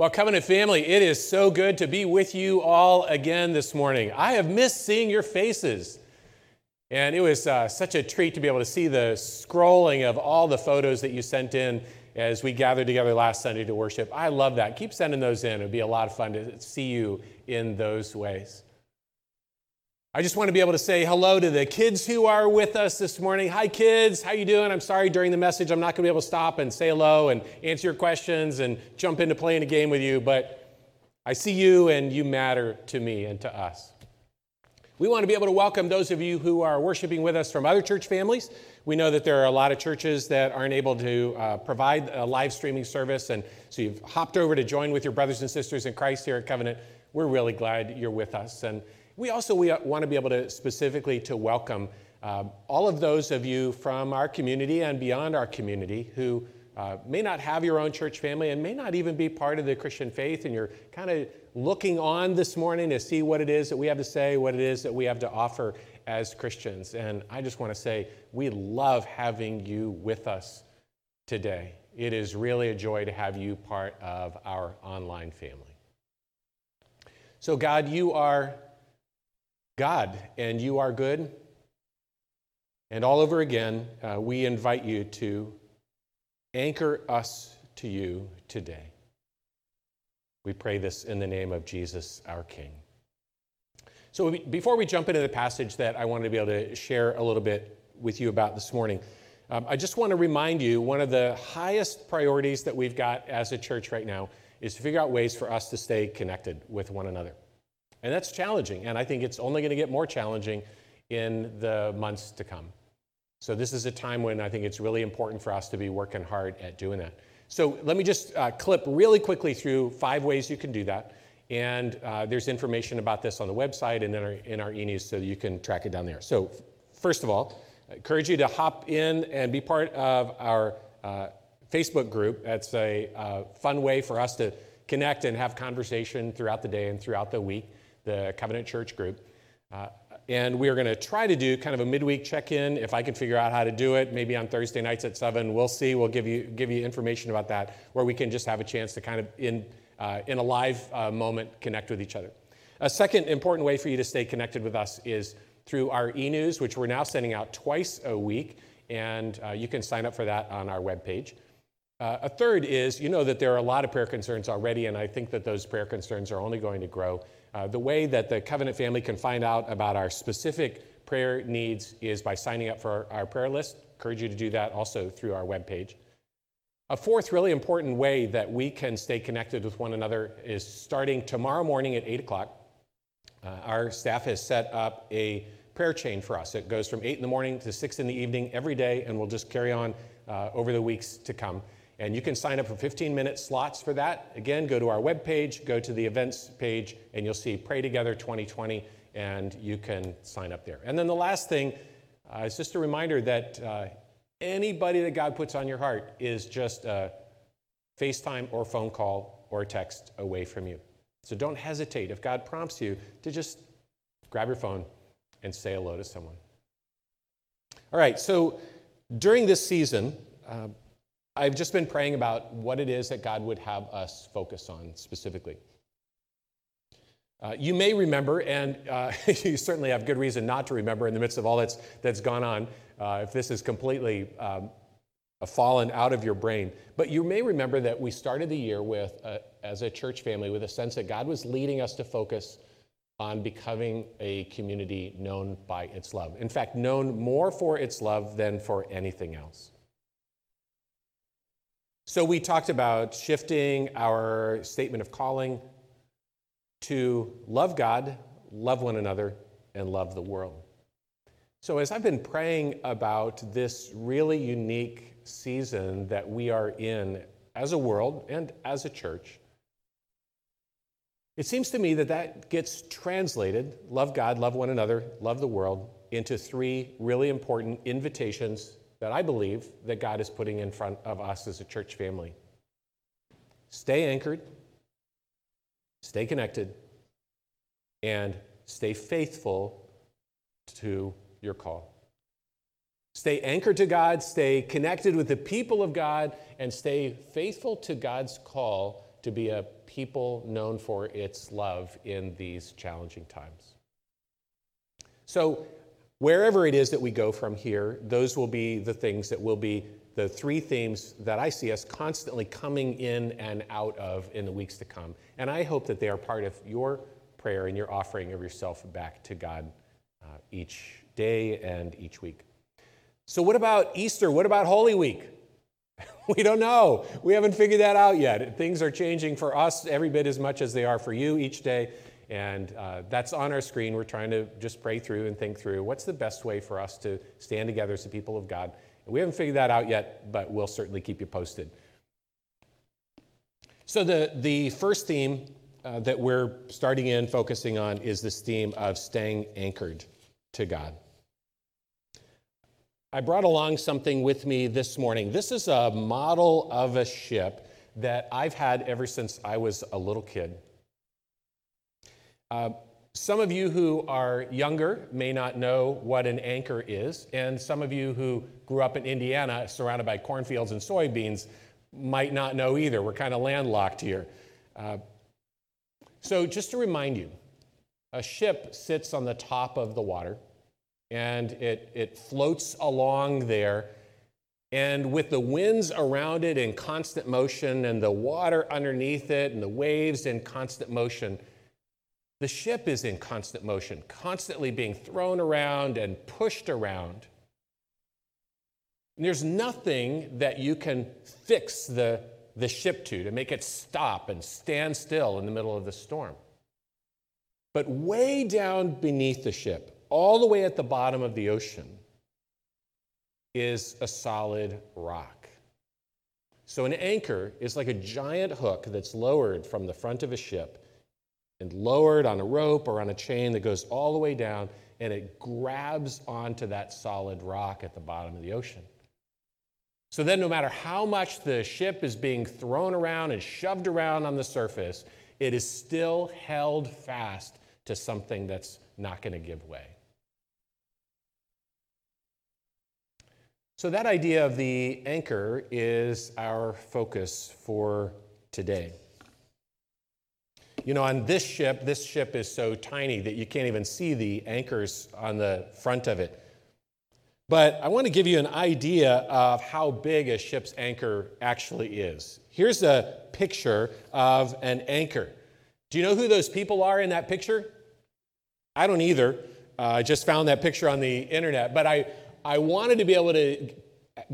Well, Covenant family, it is so good to be with you all again this morning. I have missed seeing your faces. And it was such a treat to be able to see the scrolling of all the photos that you sent in as we gathered together last Sunday to worship. I love that. Keep sending those in. It would be a lot of fun to see you in those ways. I just want to be able to say hello to the kids who are with us this morning. Hi, kids. How you doing? I'm sorry during the message I'm not going to be able to stop and say hello and answer your questions and jump into playing a game with you, but I see you and you matter to me and to us. We want to be able to welcome those of you who are worshiping with us from other church families. We know that there are a lot of churches that aren't able to provide a live streaming service, and so you've hopped over to join with your brothers and sisters in Christ here at Covenant. We're really glad you're with us. And We want to be able to specifically to welcome all of those of you from our community and beyond our community who may not have your own church family and may not even be part of the Christian faith, and you're kind of looking on this morning to see what it is that we have to say, what it is that we have to offer as Christians. And I just want to say we love having you with us today. It is really a joy to have you part of our online family. So God, you are God, and you are good. And all over again, we invite you to anchor us to you today. We pray this in the name of Jesus, our King. So before we jump into the passage that I wanted to be able to share a little bit with you about this morning, I just want to remind you one of the highest priorities that we've got as a church right now is to figure out ways for us to stay connected with one another. And that's challenging, and I think it's only going to get more challenging in the months to come. So this is a time when I think it's really important for us to be working hard at doing that. So let me just clip really quickly through 5 ways you can do that. And there's information about this on the website and in our e-news, so you can track it down there. So first of all, I encourage you to hop in and be part of our Facebook group. That's a fun way for us to connect and have conversation throughout the day and throughout the week. The Covenant Church group. And we are going to try to do kind of a midweek check-in. If I can figure out how to do it, maybe on Thursday nights at 7, we'll see. We'll give you information about that, where we can just have a chance to kind of, in a live moment, connect with each other. A second important way for you to stay connected with us is through our e-news, which we're now sending out twice a week. And you can sign up for that on our webpage. A third is, you know that there are a lot of prayer concerns already, and I think that those prayer concerns are only going to grow. The way that the Covenant family can find out about our specific prayer needs is by signing up for our prayer list. Encourage you to do that also through our webpage. A fourth really important way that we can stay connected with one another is starting tomorrow morning at 8 o'clock. Our staff has set up a prayer chain for us. It goes from 8 in the morning to 6 in the evening every day, and we'll just carry on over the weeks to come. And you can sign up for 15-minute slots for that. Again, go to our webpage, go to the events page, and you'll see Pray Together 2020, and you can sign up there. And then the last thing is just a reminder that anybody that God puts on your heart is just a FaceTime or phone call or text away from you. So don't hesitate. If God prompts you to just grab your phone and say hello to someone. All right, so during this season, I've just been praying about what it is that God would have us focus on specifically. You may remember, and you certainly have good reason not to remember in the midst of all that's gone on, if this is completely fallen out of your brain, but you may remember that we started the year with, as a church family, with a sense that God was leading us to focus on becoming a community known by its love. In fact, known more for its love than for anything else. So we talked about shifting our statement of calling to love God, love one another, and love the world. So as I've been praying about this really unique season that we are in as a world and as a church, it seems to me that that gets translated, love God, love one another, love the world, into 3 really important invitations that I believe that God is putting in front of us as a church family. Stay anchored, stay connected, and stay faithful to your call. Stay anchored to God, stay connected with the people of God, and stay faithful to God's call to be a people known for its love in these challenging times. So wherever it is that we go from here, those will be the things that will be the three themes that I see us constantly coming in and out of in the weeks to come. And I hope that they are part of your prayer and your offering of yourself back to God each day and each week. So what about Easter? What about Holy Week? We don't know. We haven't figured that out yet. Things are changing for us every bit as much as they are for you each day. And that's on our screen. We're trying to just pray through and think through what's the best way for us to stand together as the people of God. And we haven't figured that out yet, but we'll certainly keep you posted. So the first theme that we're starting in focusing on is this theme of staying anchored to God. I brought along something with me this morning. This is a model of a ship that I've had ever since I was a little kid. Some of you who are younger may not know what an anchor is, and some of you who grew up in Indiana surrounded by cornfields and soybeans might not know either. We're kind of landlocked here. So just to remind you, a ship sits on the top of the water, and it floats along there, and with the winds around it in constant motion and the water underneath it and the waves in constant motion, the ship is in constant motion, constantly being thrown around and pushed around. And there's nothing that you can fix the ship to make it stop and stand still in the middle of the storm. But way down beneath the ship, all the way at the bottom of the ocean, is a solid rock. So an anchor is like a giant hook that's lowered from the front of a ship and lowered on a rope or on a chain that goes all the way down, and it grabs onto that solid rock at the bottom of the ocean. So then no matter how much the ship is being thrown around and shoved around on the surface, it is still held fast to something that's not going to give way. So that idea of the anchor is our focus for today. You know, on this ship is so tiny that you can't even see the anchors on the front of it. But I want to give you an idea of how big a ship's anchor actually is. Here's a picture of an anchor. Do you know who those people are in that picture? I don't either. I just found that picture on the internet. But I wanted to be able to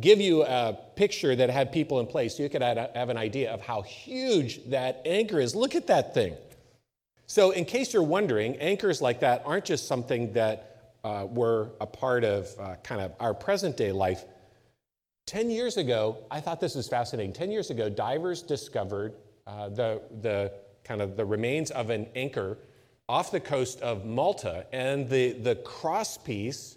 give you a picture that had people in place so you could have an idea of how huge that anchor is. Look at that thing. So in case you're wondering, anchors like that aren't just something that were a part of kind of our present day life. 10 years ago, I thought this was fascinating. 10 years ago, divers discovered the kind of the remains of an anchor off the coast of Malta, and the cross piece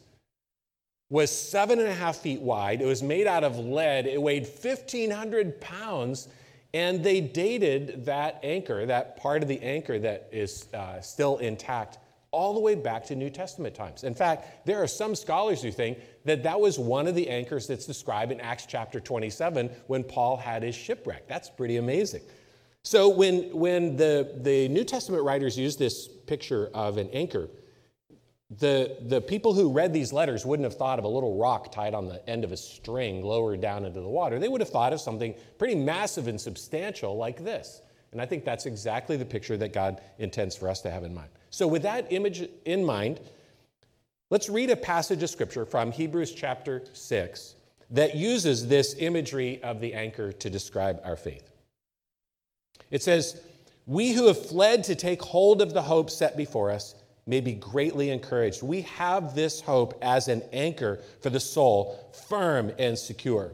was 7.5 feet wide. It was made out of lead. It weighed 1,500 pounds, and they dated that anchor, that part of the anchor that is still intact, all the way back to New Testament times. In fact, there are some scholars who think that that was one of the anchors that's described in Acts chapter 27 when Paul had his shipwreck. That's pretty amazing. So when the New Testament writers use this picture of an anchor, the people who read these letters wouldn't have thought of a little rock tied on the end of a string lowered down into the water. They would have thought of something pretty massive and substantial like this. And I think that's exactly the picture that God intends for us to have in mind. So with that image in mind, let's read a passage of Scripture from Hebrews chapter 6 that uses this imagery of the anchor to describe our faith. It says, "We who have fled to take hold of the hope set before us may be greatly encouraged. We have this hope as an anchor for the soul, firm and secure."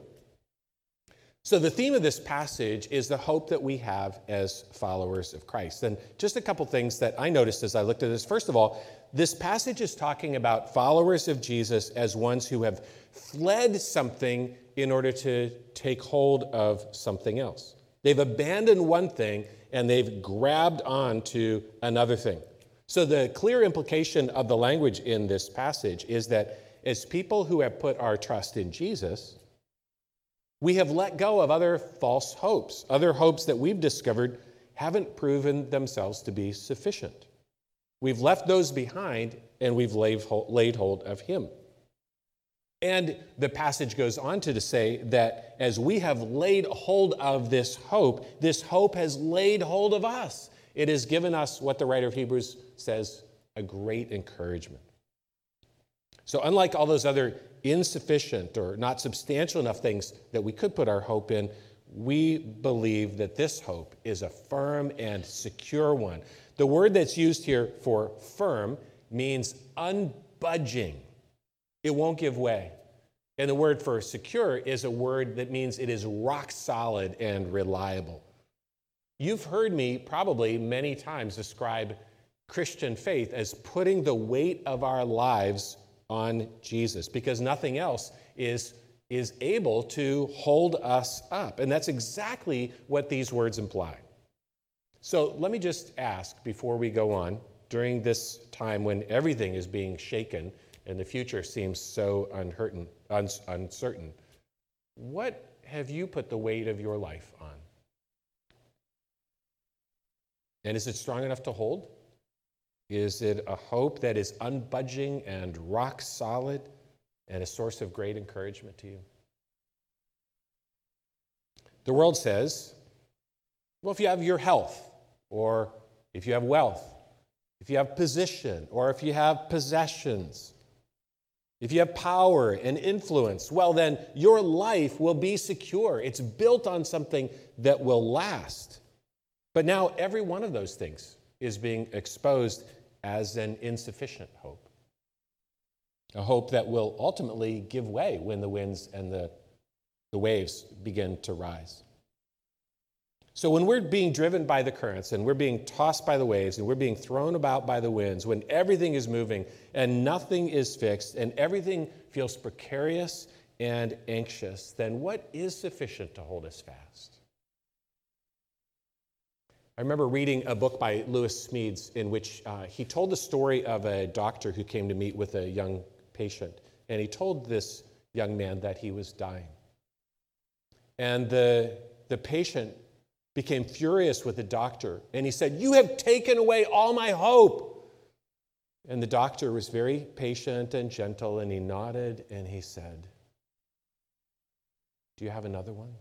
So the theme of this passage is the hope that we have as followers of Christ. And just a couple things that I noticed as I looked at this. First of all, this passage is talking about followers of Jesus as ones who have fled something in order to take hold of something else. They've abandoned one thing, and they've grabbed on to another thing. So the clear implication of the language in this passage is that as people who have put our trust in Jesus, we have let go of other false hopes, other hopes that we've discovered haven't proven themselves to be sufficient. We've left those behind, and we've laid hold of him. And the passage goes on to say that as we have laid hold of this hope has laid hold of us. It has given us what the writer of Hebrews says, a great encouragement. So unlike all those other insufficient or not substantial enough things that we could put our hope in, we believe that this hope is a firm and secure one. The word that's used here for firm means unbudging. It won't give way. And the word for secure is a word that means it is rock solid and reliable. You've heard me probably many times describe Christian faith as putting the weight of our lives on Jesus, because nothing else is able to hold us up. And that's exactly what these words imply. So let me just ask before we go on, during this time when everything is being shaken and the future seems so uncertain, what have you put the weight of your life on? And is it strong enough to hold? Is it a hope that is unbudging and rock solid and a source of great encouragement to you? The world says, well, if you have your health, or if you have wealth, if you have position, or if you have possessions, if you have power and influence, well, then your life will be secure. It's built on something that will last. But now every one of those things is being exposed as an insufficient hope, a hope that will ultimately give way when the winds and the waves begin to rise. So when we're being driven by the currents and we're being tossed by the waves and we're being thrown about by the winds, when everything is moving and nothing is fixed and everything feels precarious and anxious, then what is sufficient to hold us fast? I remember reading a book by Lewis Smeads in which he told the story of a doctor who came to meet with a young patient. And he told this young man that he was dying. And the patient became furious with the doctor. And he said, "You have taken away all my hope." And the doctor was very patient and gentle. And he nodded and he said, "Do you have another one?"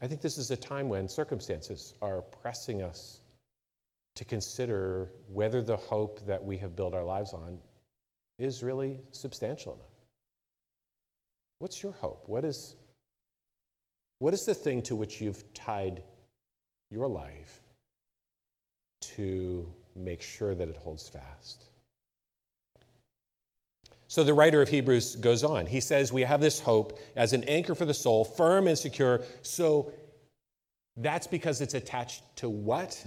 I think this is a time when circumstances are pressing us to consider whether the hope that we have built our lives on is really substantial enough. What's your hope? What is the thing to which you've tied your life to make sure that it holds fast? So the writer of Hebrews goes on. He says, we have this hope as an anchor for the soul, firm and secure. So that's because it's attached to what?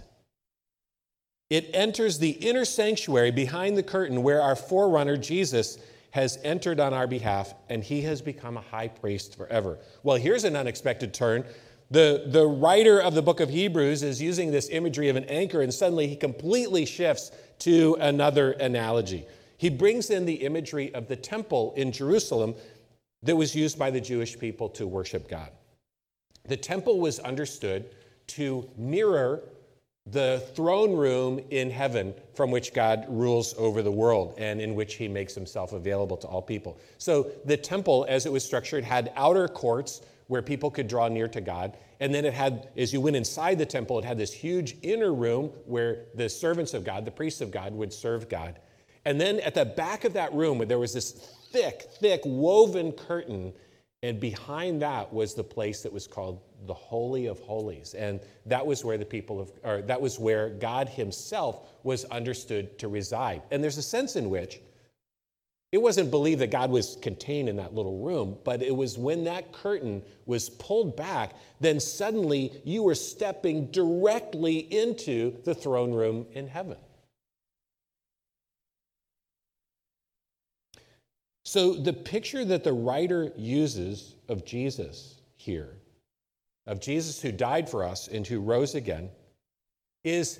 It enters the inner sanctuary behind the curtain where our forerunner, Jesus, has entered on our behalf, and he has become a high priest forever. Well, here's an unexpected turn. The writer of the book of Hebrews is using this imagery of an anchor, and suddenly he completely shifts to another analogy. He brings in the imagery of the temple in Jerusalem that was used by the Jewish people to worship God. The temple was understood to mirror the throne room in heaven from which God rules over the world and in which he makes himself available to all people. So the temple, as it was structured, had outer courts where people could draw near to God. And then it had, as you went inside the temple, it had this huge inner room where the servants of God, the priests of God, would serve God. And then at the back of that room, there was this thick woven curtain, and behind that was the place that was called the Holy of Holies, and that was where that was where God himself was understood to reside. And there's a sense in which it wasn't believed that God was contained in that little room, but it was when that curtain was pulled back, then suddenly you were stepping directly into the throne room in heaven. So the picture that the writer uses of Jesus here, of Jesus who died for us and who rose again, is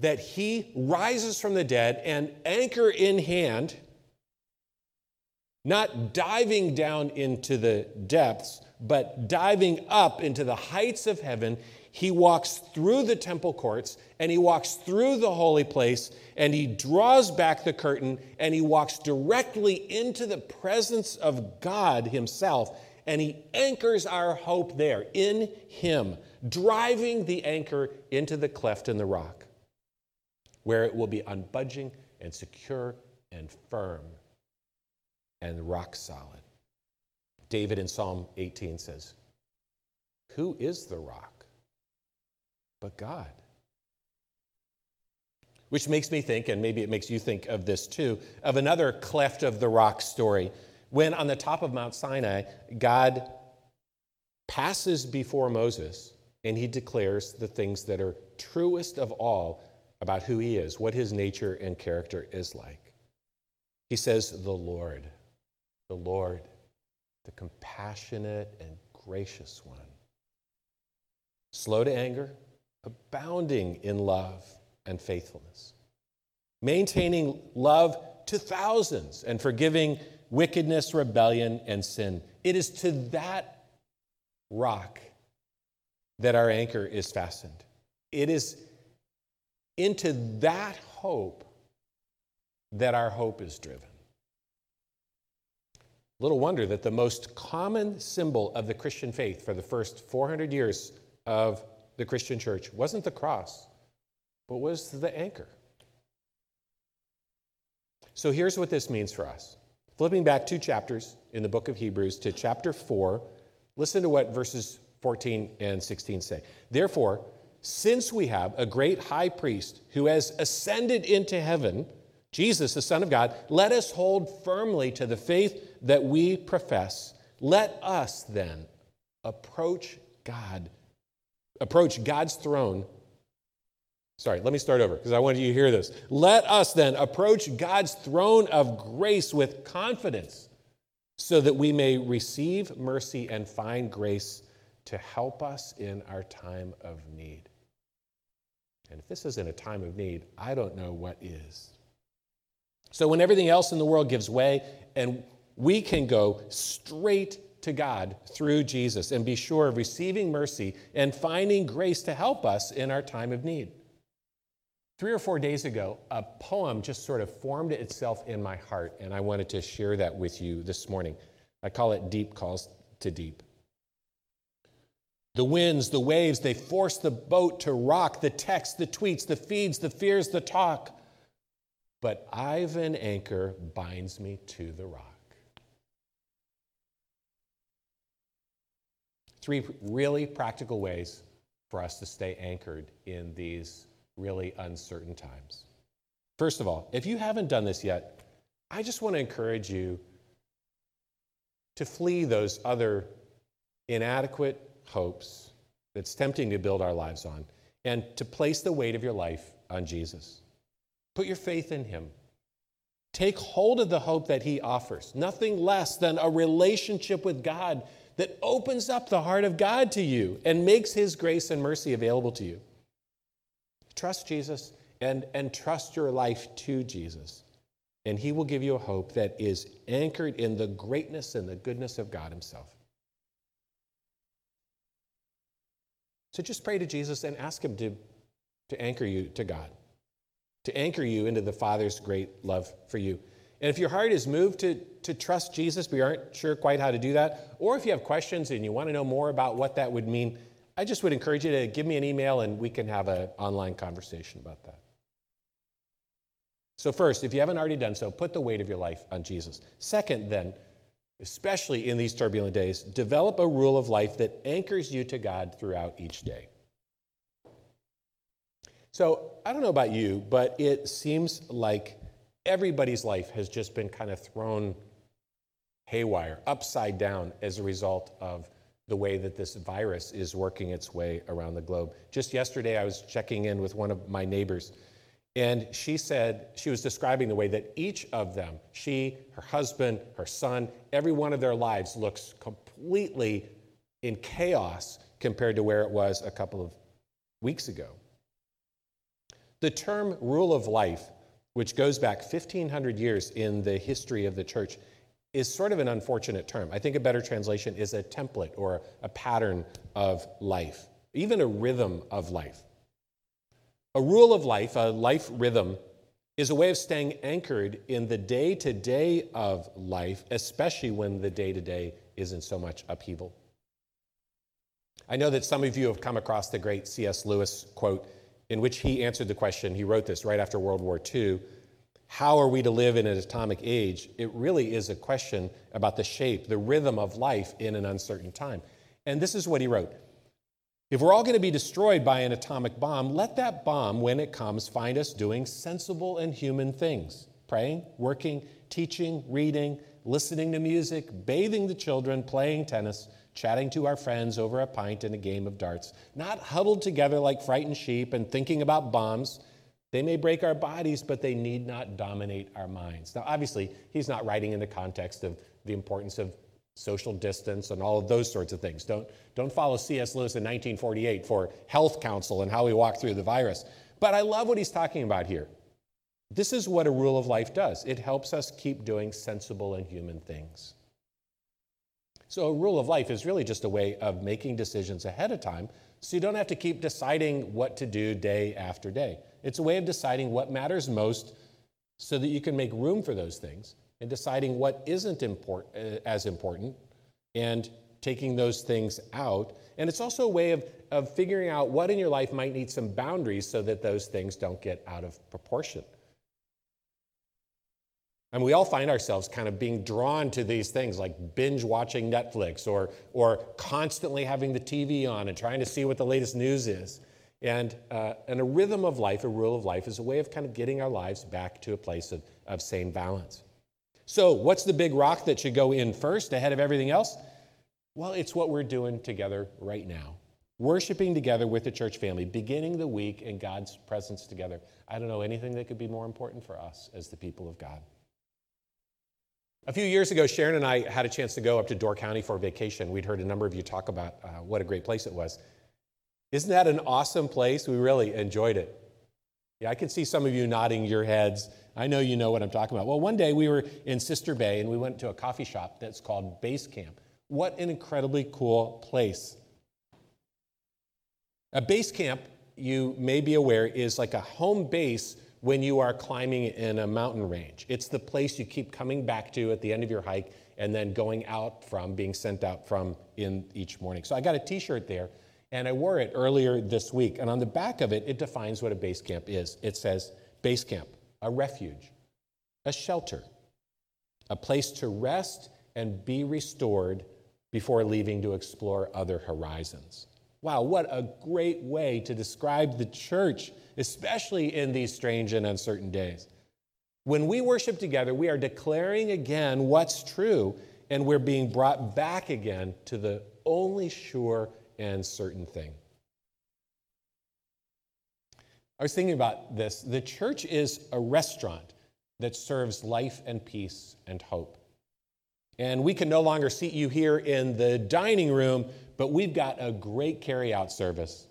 that he rises from the dead and anchor in hand, not diving down into the depths, but diving up into the heights of heaven, he walks through the temple courts, and he walks through the holy place, and he draws back the curtain, and he walks directly into the presence of God himself, and he anchors our hope there in him, driving the anchor into the cleft in the rock, where it will be unbudging and secure and firm and rock solid. David in Psalm 18 says, "Who is the rock but God?" Which makes me think, and maybe it makes you think of this too, of another cleft of the rock story. When on the top of Mount Sinai, God passes before Moses and he declares the things that are truest of all about who he is, what his nature and character is like. He says, the Lord, the compassionate and gracious one, slow to anger, abounding in love and faithfulness, maintaining love to thousands and forgiving wickedness, rebellion, and sin. It is to that rock that our anchor is fastened. It is into that hope that our hope is driven. Little wonder that the most common symbol of the Christian faith for the first 400 years of the Christian church wasn't the cross, but was the anchor. So here's what this means for us. Flipping back 2 chapters in the book of Hebrews to chapter 4, listen to what verses 14 and 16 say. Therefore, since we have a great high priest who has ascended into heaven, Jesus, the Son of God, let us hold firmly to the faith that we profess. Let us then approach God's throne. Sorry, let me start over because I wanted you to hear this. Let us then approach God's throne of grace with confidence so that we may receive mercy and find grace to help us in our time of need. And if this isn't a time of need, I don't know what is. So when everything else in the world gives way and we can go straight to God through Jesus and be sure of receiving mercy and finding grace to help us in our time of need. 3 or 4 days ago, a poem just sort of formed itself in my heart, and I wanted to share that with you this morning. I call it Deep Calls to Deep. The winds, the waves, they force the boat to rock, the texts, the tweets, the feeds, the fears, the talk. But I've an anchor binds me to the rock. 3 really practical ways for us to stay anchored in these really uncertain times. First of all, if you haven't done this yet, I just want to encourage you to flee those other inadequate hopes that's tempting to build our lives on and to place the weight of your life on Jesus. Put your faith in him. Take hold of the hope that he offers, nothing less than a relationship with God that opens up the heart of God to you and makes his grace and mercy available to you. Trust Jesus and trust your life to Jesus, and he will give you a hope that is anchored in the greatness and the goodness of God himself. So just pray to Jesus and ask him to anchor you to God, to anchor you into the Father's great love for you. And if your heart is moved to trust Jesus, but you aren't sure quite how to do that, or if you have questions and you want to know more about what that would mean, I just would encourage you to give me an email and we can have an online conversation about that. So first, if you haven't already done so, put the weight of your life on Jesus. Second, then, especially in these turbulent days, develop a rule of life that anchors you to God throughout each day. So I don't know about you, but it seems like everybody's life has just been kind of thrown haywire, upside down as a result of the way that this virus is working its way around the globe. Just yesterday, I was checking in with one of my neighbors, and she said, she was describing the way that each of them, she, her husband, her son, every one of their lives looks completely in chaos compared to where it was a couple of weeks ago. The term rule of life, which goes back 1,500 years in the history of the church, is sort of an unfortunate term. I think a better translation is a template or a pattern of life, even a rhythm of life. A rule of life, a life rhythm, is a way of staying anchored in the day-to-day of life, especially when the day-to-day is in so much upheaval. I know that some of you have come across the great C.S. Lewis quote, in which he answered the question, he wrote this right after World War II, how are we to live in an atomic age? It really is a question about the shape, the rhythm of life in an uncertain time. And this is what he wrote. If we're all going to be destroyed by an atomic bomb, let that bomb, when it comes, find us doing sensible and human things. Praying, working, teaching, reading, listening to music, bathing the children, playing tennis, chatting to our friends over a pint and a game of darts. Not huddled together like frightened sheep and thinking about bombs. They may break our bodies, but they need not dominate our minds. Now, obviously, he's not writing in the context of the importance of social distance and all of those sorts of things. Don't follow C.S. Lewis in 1948 for health counsel and how we walk through the virus. But I love what he's talking about here. This is what a rule of life does. It helps us keep doing sensible and human things. So a rule of life is really just a way of making decisions ahead of time so you don't have to keep deciding what to do day after day. It's a way of deciding what matters most so that you can make room for those things, and deciding what isn't as important, and taking those things out. And it's also a way of figuring out what in your life might need some boundaries so that those things don't get out of proportion. And we all find ourselves kind of being drawn to these things like binge watching Netflix or constantly having the TV on and trying to see what the latest news is. And a rhythm of life, a rule of life, is a way of kind of getting our lives back to a place of sane balance. So what's the big rock that should go in first ahead of everything else? Well, it's what we're doing together right now. Worshiping together with the church family, beginning the week in God's presence together. I don't know anything that could be more important for us as the people of God. A few years ago, Sharon and I had a chance to go up to Door County for a vacation. We'd heard a number of you talk about what a great place it was. Isn't that an awesome place? We really enjoyed it. Yeah, I can see some of you nodding your heads. I know you know what I'm talking about. Well, one day we were in Sister Bay and we went to a coffee shop that's called Base Camp. What an incredibly cool place. A base camp, you may be aware, is like a home base when you are climbing in a mountain range. It's the place you keep coming back to at the end of your hike and then going out from, being sent out from in each morning. So I got a t-shirt there and I wore it earlier this week. And on the back of it, it defines what a base camp is. It says, base camp, a refuge, a shelter, a place to rest and be restored before leaving to explore other horizons. Wow, what a great way to describe the church, especially in these strange and uncertain days. When we worship together, we are declaring again what's true, and we're being brought back again to the only sure and certain thing. I was thinking about this. The church is a restaurant that serves life and peace and hope. And we can no longer seat you here in the dining room, but we've got a great carry-out service.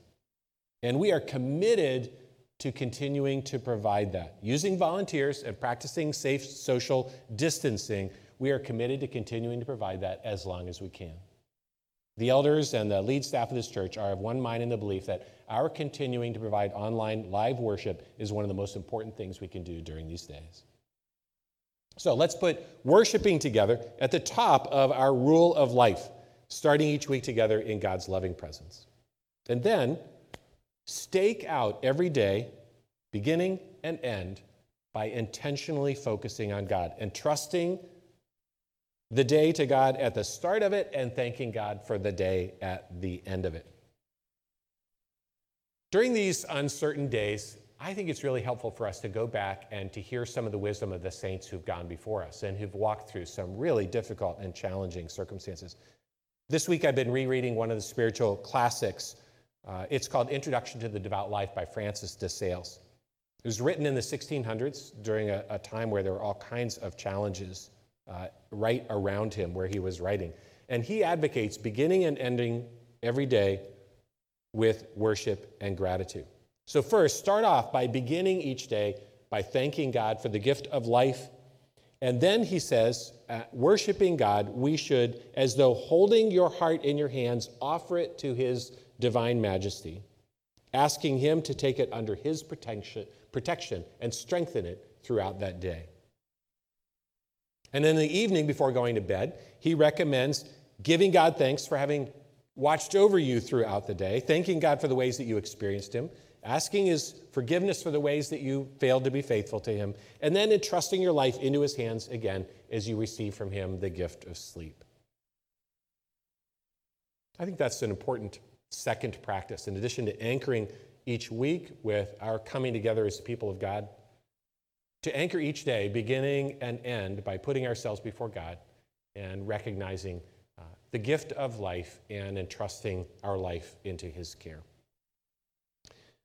And we are committed to continuing to provide that. Using volunteers and practicing safe social distancing, we are committed to continuing to provide that as long as we can. The elders and the lead staff of this church are of one mind in the belief that our continuing to provide online live worship is one of the most important things we can do during these days. So let's put worshiping together at the top of our rule of life, starting each week together in God's loving presence. And then stake out every day, beginning and end, by intentionally focusing on God and trusting the day to God at the start of it and thanking God for the day at the end of it. During these uncertain days, I think it's really helpful for us to go back and to hear some of the wisdom of the saints who've gone before us and who've walked through some really difficult and challenging circumstances. This week I've been rereading one of the spiritual classics. It's called Introduction to the Devout Life by Francis de Sales. It was written in the 1600s during a time where there were all kinds of challenges right around him where he was writing. And he advocates beginning and ending every day with worship and gratitude. So first, start off by beginning each day by thanking God for the gift of life And then he says, worshiping God, we should, as though holding your heart in your hands, offer it to his divine majesty, asking him to take it under his protection and strengthen it throughout that day. And in the evening before going to bed, he recommends giving God thanks for having watched over you throughout the day, thanking God for the ways that you experienced him, asking his forgiveness for the ways that you failed to be faithful to him, and then entrusting your life into his hands again as you receive from him the gift of sleep. I think that's an important second practice, in addition to anchoring each week with our coming together as the people of God, to anchor each day, beginning and end, by putting ourselves before God and recognizing the gift of life and entrusting our life into his care.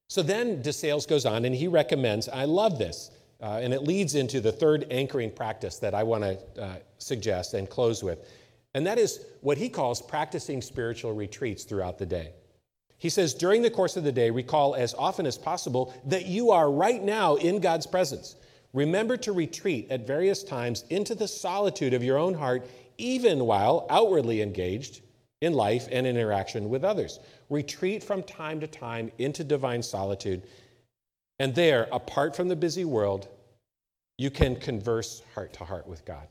So then DeSales goes on and he recommends, I love this, and it leads into the third anchoring practice that I want to suggest and close with. And that is what he calls practicing spiritual retreats throughout the day. He says, during the course of the day, recall as often as possible that you are right now in God's presence. Remember to retreat at various times into the solitude of your own heart, even while outwardly engaged in life and interaction with others. Retreat from time to time into divine solitude, and there, apart from the busy world, you can converse heart to heart with God.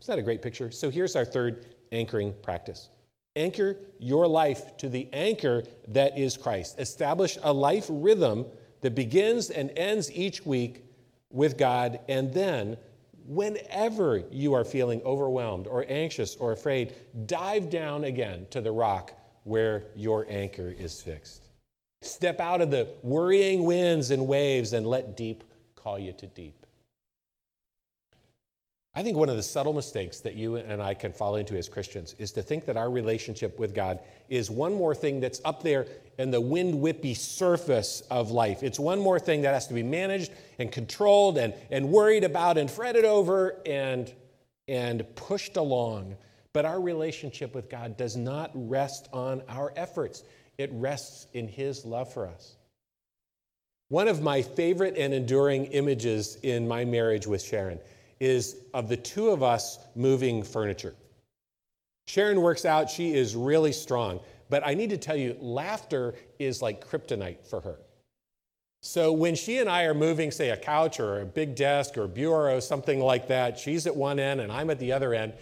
Isn't that a great picture? So here's our third anchoring practice. Anchor your life to the anchor that is Christ. Establish a life rhythm that begins and ends each week with God, and then whenever you are feeling overwhelmed or anxious or afraid, dive down again to the rock where your anchor is fixed. Step out of the worrying winds and waves and let deep call you to deep. I think one of the subtle mistakes that you and I can fall into as Christians is to think that our relationship with God is one more thing that's up there in the wind-whippy surface of life. It's one more thing that has to be managed and controlled and worried about and fretted over and pushed along. But our relationship with God does not rest on our efforts. It rests in his love for us. One of my favorite and enduring images in my marriage with Sharon is of the two of us moving furniture. Sharon works out, she is really strong, but I need to tell you, laughter is like kryptonite for her. So when she and I are moving, say, a couch or a big desk or bureau, something like that, she's at one end and I'm at the other end,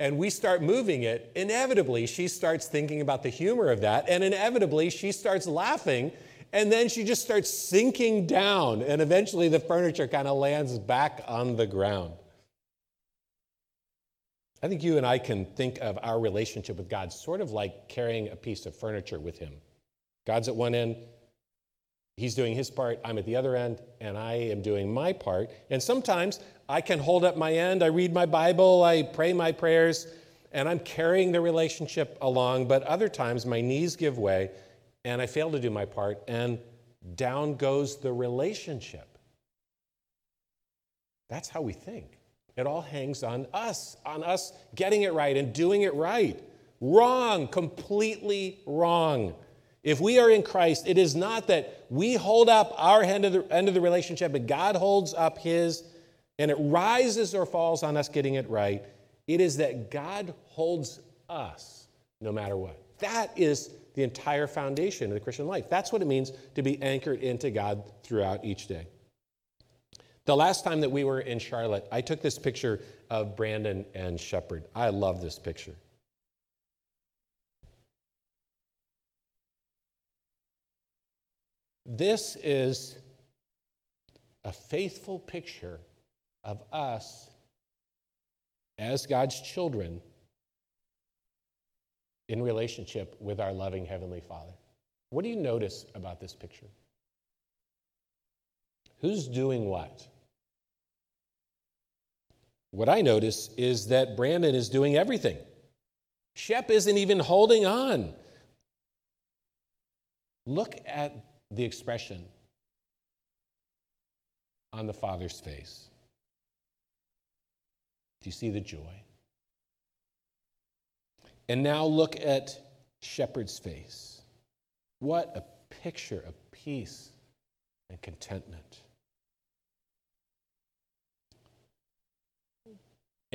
and we start moving it, inevitably she starts thinking about the humor of that, and inevitably she starts laughing, and then she just starts sinking down, and eventually the furniture kind of lands back on the ground. I think you and I can think of our relationship with God sort of like carrying a piece of furniture with him. God's at one end, he's doing his part, I'm at the other end, and I am doing my part. And sometimes I can hold up my end, I read my Bible, I pray my prayers, and I'm carrying the relationship along, but other times my knees give way, and I fail to do my part, and down goes the relationship. That's how we think. It all hangs on us getting it right and doing it right. Wrong, completely wrong. If we are in Christ, it is not that we hold up our end of the relationship, but God holds up his, and it rises or falls on us getting it right. It is that God holds us no matter what. That is the entire foundation of the Christian life. That's what it means to be anchored into God throughout each day. The last time that we were in Charlotte, I took this picture of Brandon and Shepard. I love this picture. This is a faithful picture of us as God's children in relationship with our loving Heavenly Father. What do you notice about this picture? Who's doing what? What I notice is that Brandon is doing everything. Shep isn't even holding on. Look at the expression on the Father's face. Do you see the joy? And now look at Shepherd's face. What a picture of peace and contentment.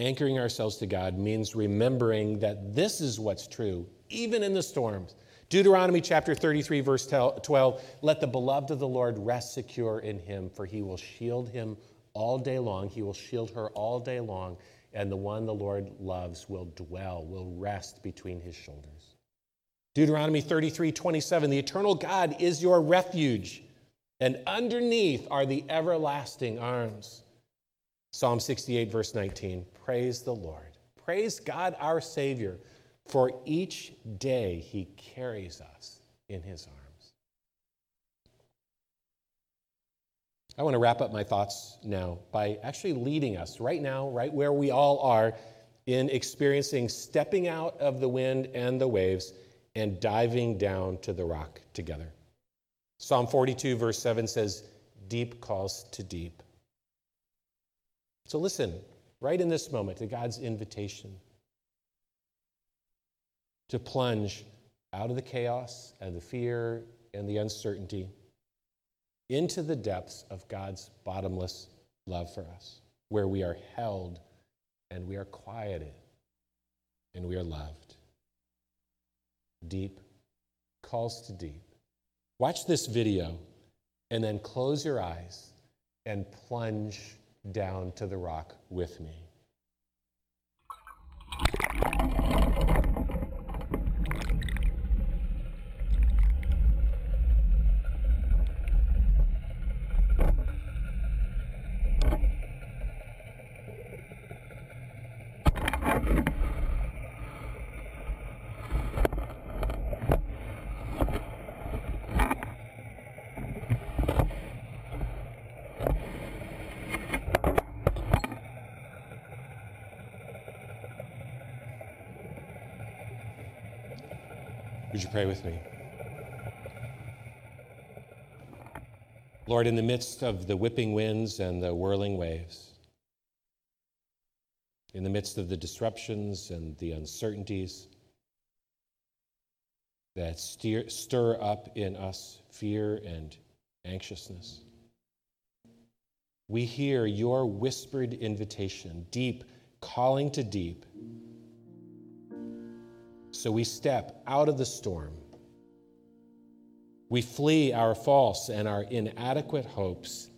Anchoring ourselves to God means remembering that this is what's true, even in the storms. Deuteronomy chapter 33, verse 12, let the beloved of the Lord rest secure in him, for he will shield him all day long. He will shield her all day long, and the one the Lord loves will dwell, will rest between his shoulders. Deuteronomy 33, 27, the eternal God is your refuge, and underneath are the everlasting arms. Psalm 68, verse 19, praise the Lord. Praise God, our Savior, for each day he carries us in his arms. I want to wrap up my thoughts now by actually leading us right now, right where we all are, in experiencing stepping out of the wind and the waves and diving down to the rock together. Psalm 42, verse 7 says, deep calls to deep. So listen right in this moment to God's invitation to plunge out of the chaos and the fear and the uncertainty into the depths of God's bottomless love for us, where we are held and we are quieted and we are loved. Deep calls to deep. Watch this video and then close your eyes and plunge down to the rock with me. Would you pray with me? Lord, in the midst of the whipping winds and the whirling waves, in the midst of the disruptions and the uncertainties that stir up in us fear and anxiousness, we hear your whispered invitation, deep calling to deep. So we step out of the storm. We flee our false and our inadequate hopes,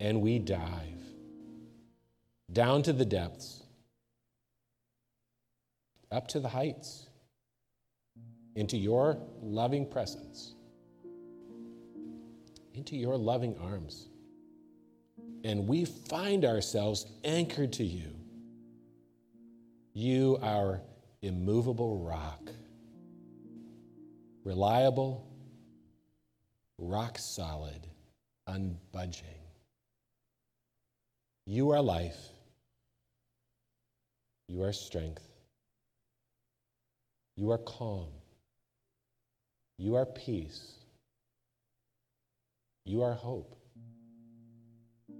and we dive down to the depths, up to the heights, into your loving presence, into your loving arms. And we find ourselves anchored to you. You, our immovable rock, reliable, rock solid, unbudging. You are life. You are strength. You are calm. You are peace. You are hope.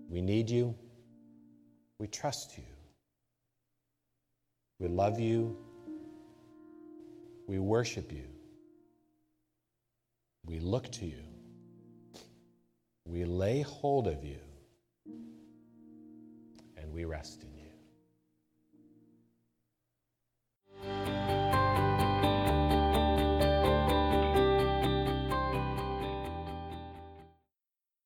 We need you. We trust you. We love you. We worship you. We look to you. We lay hold of you. And we rest in you.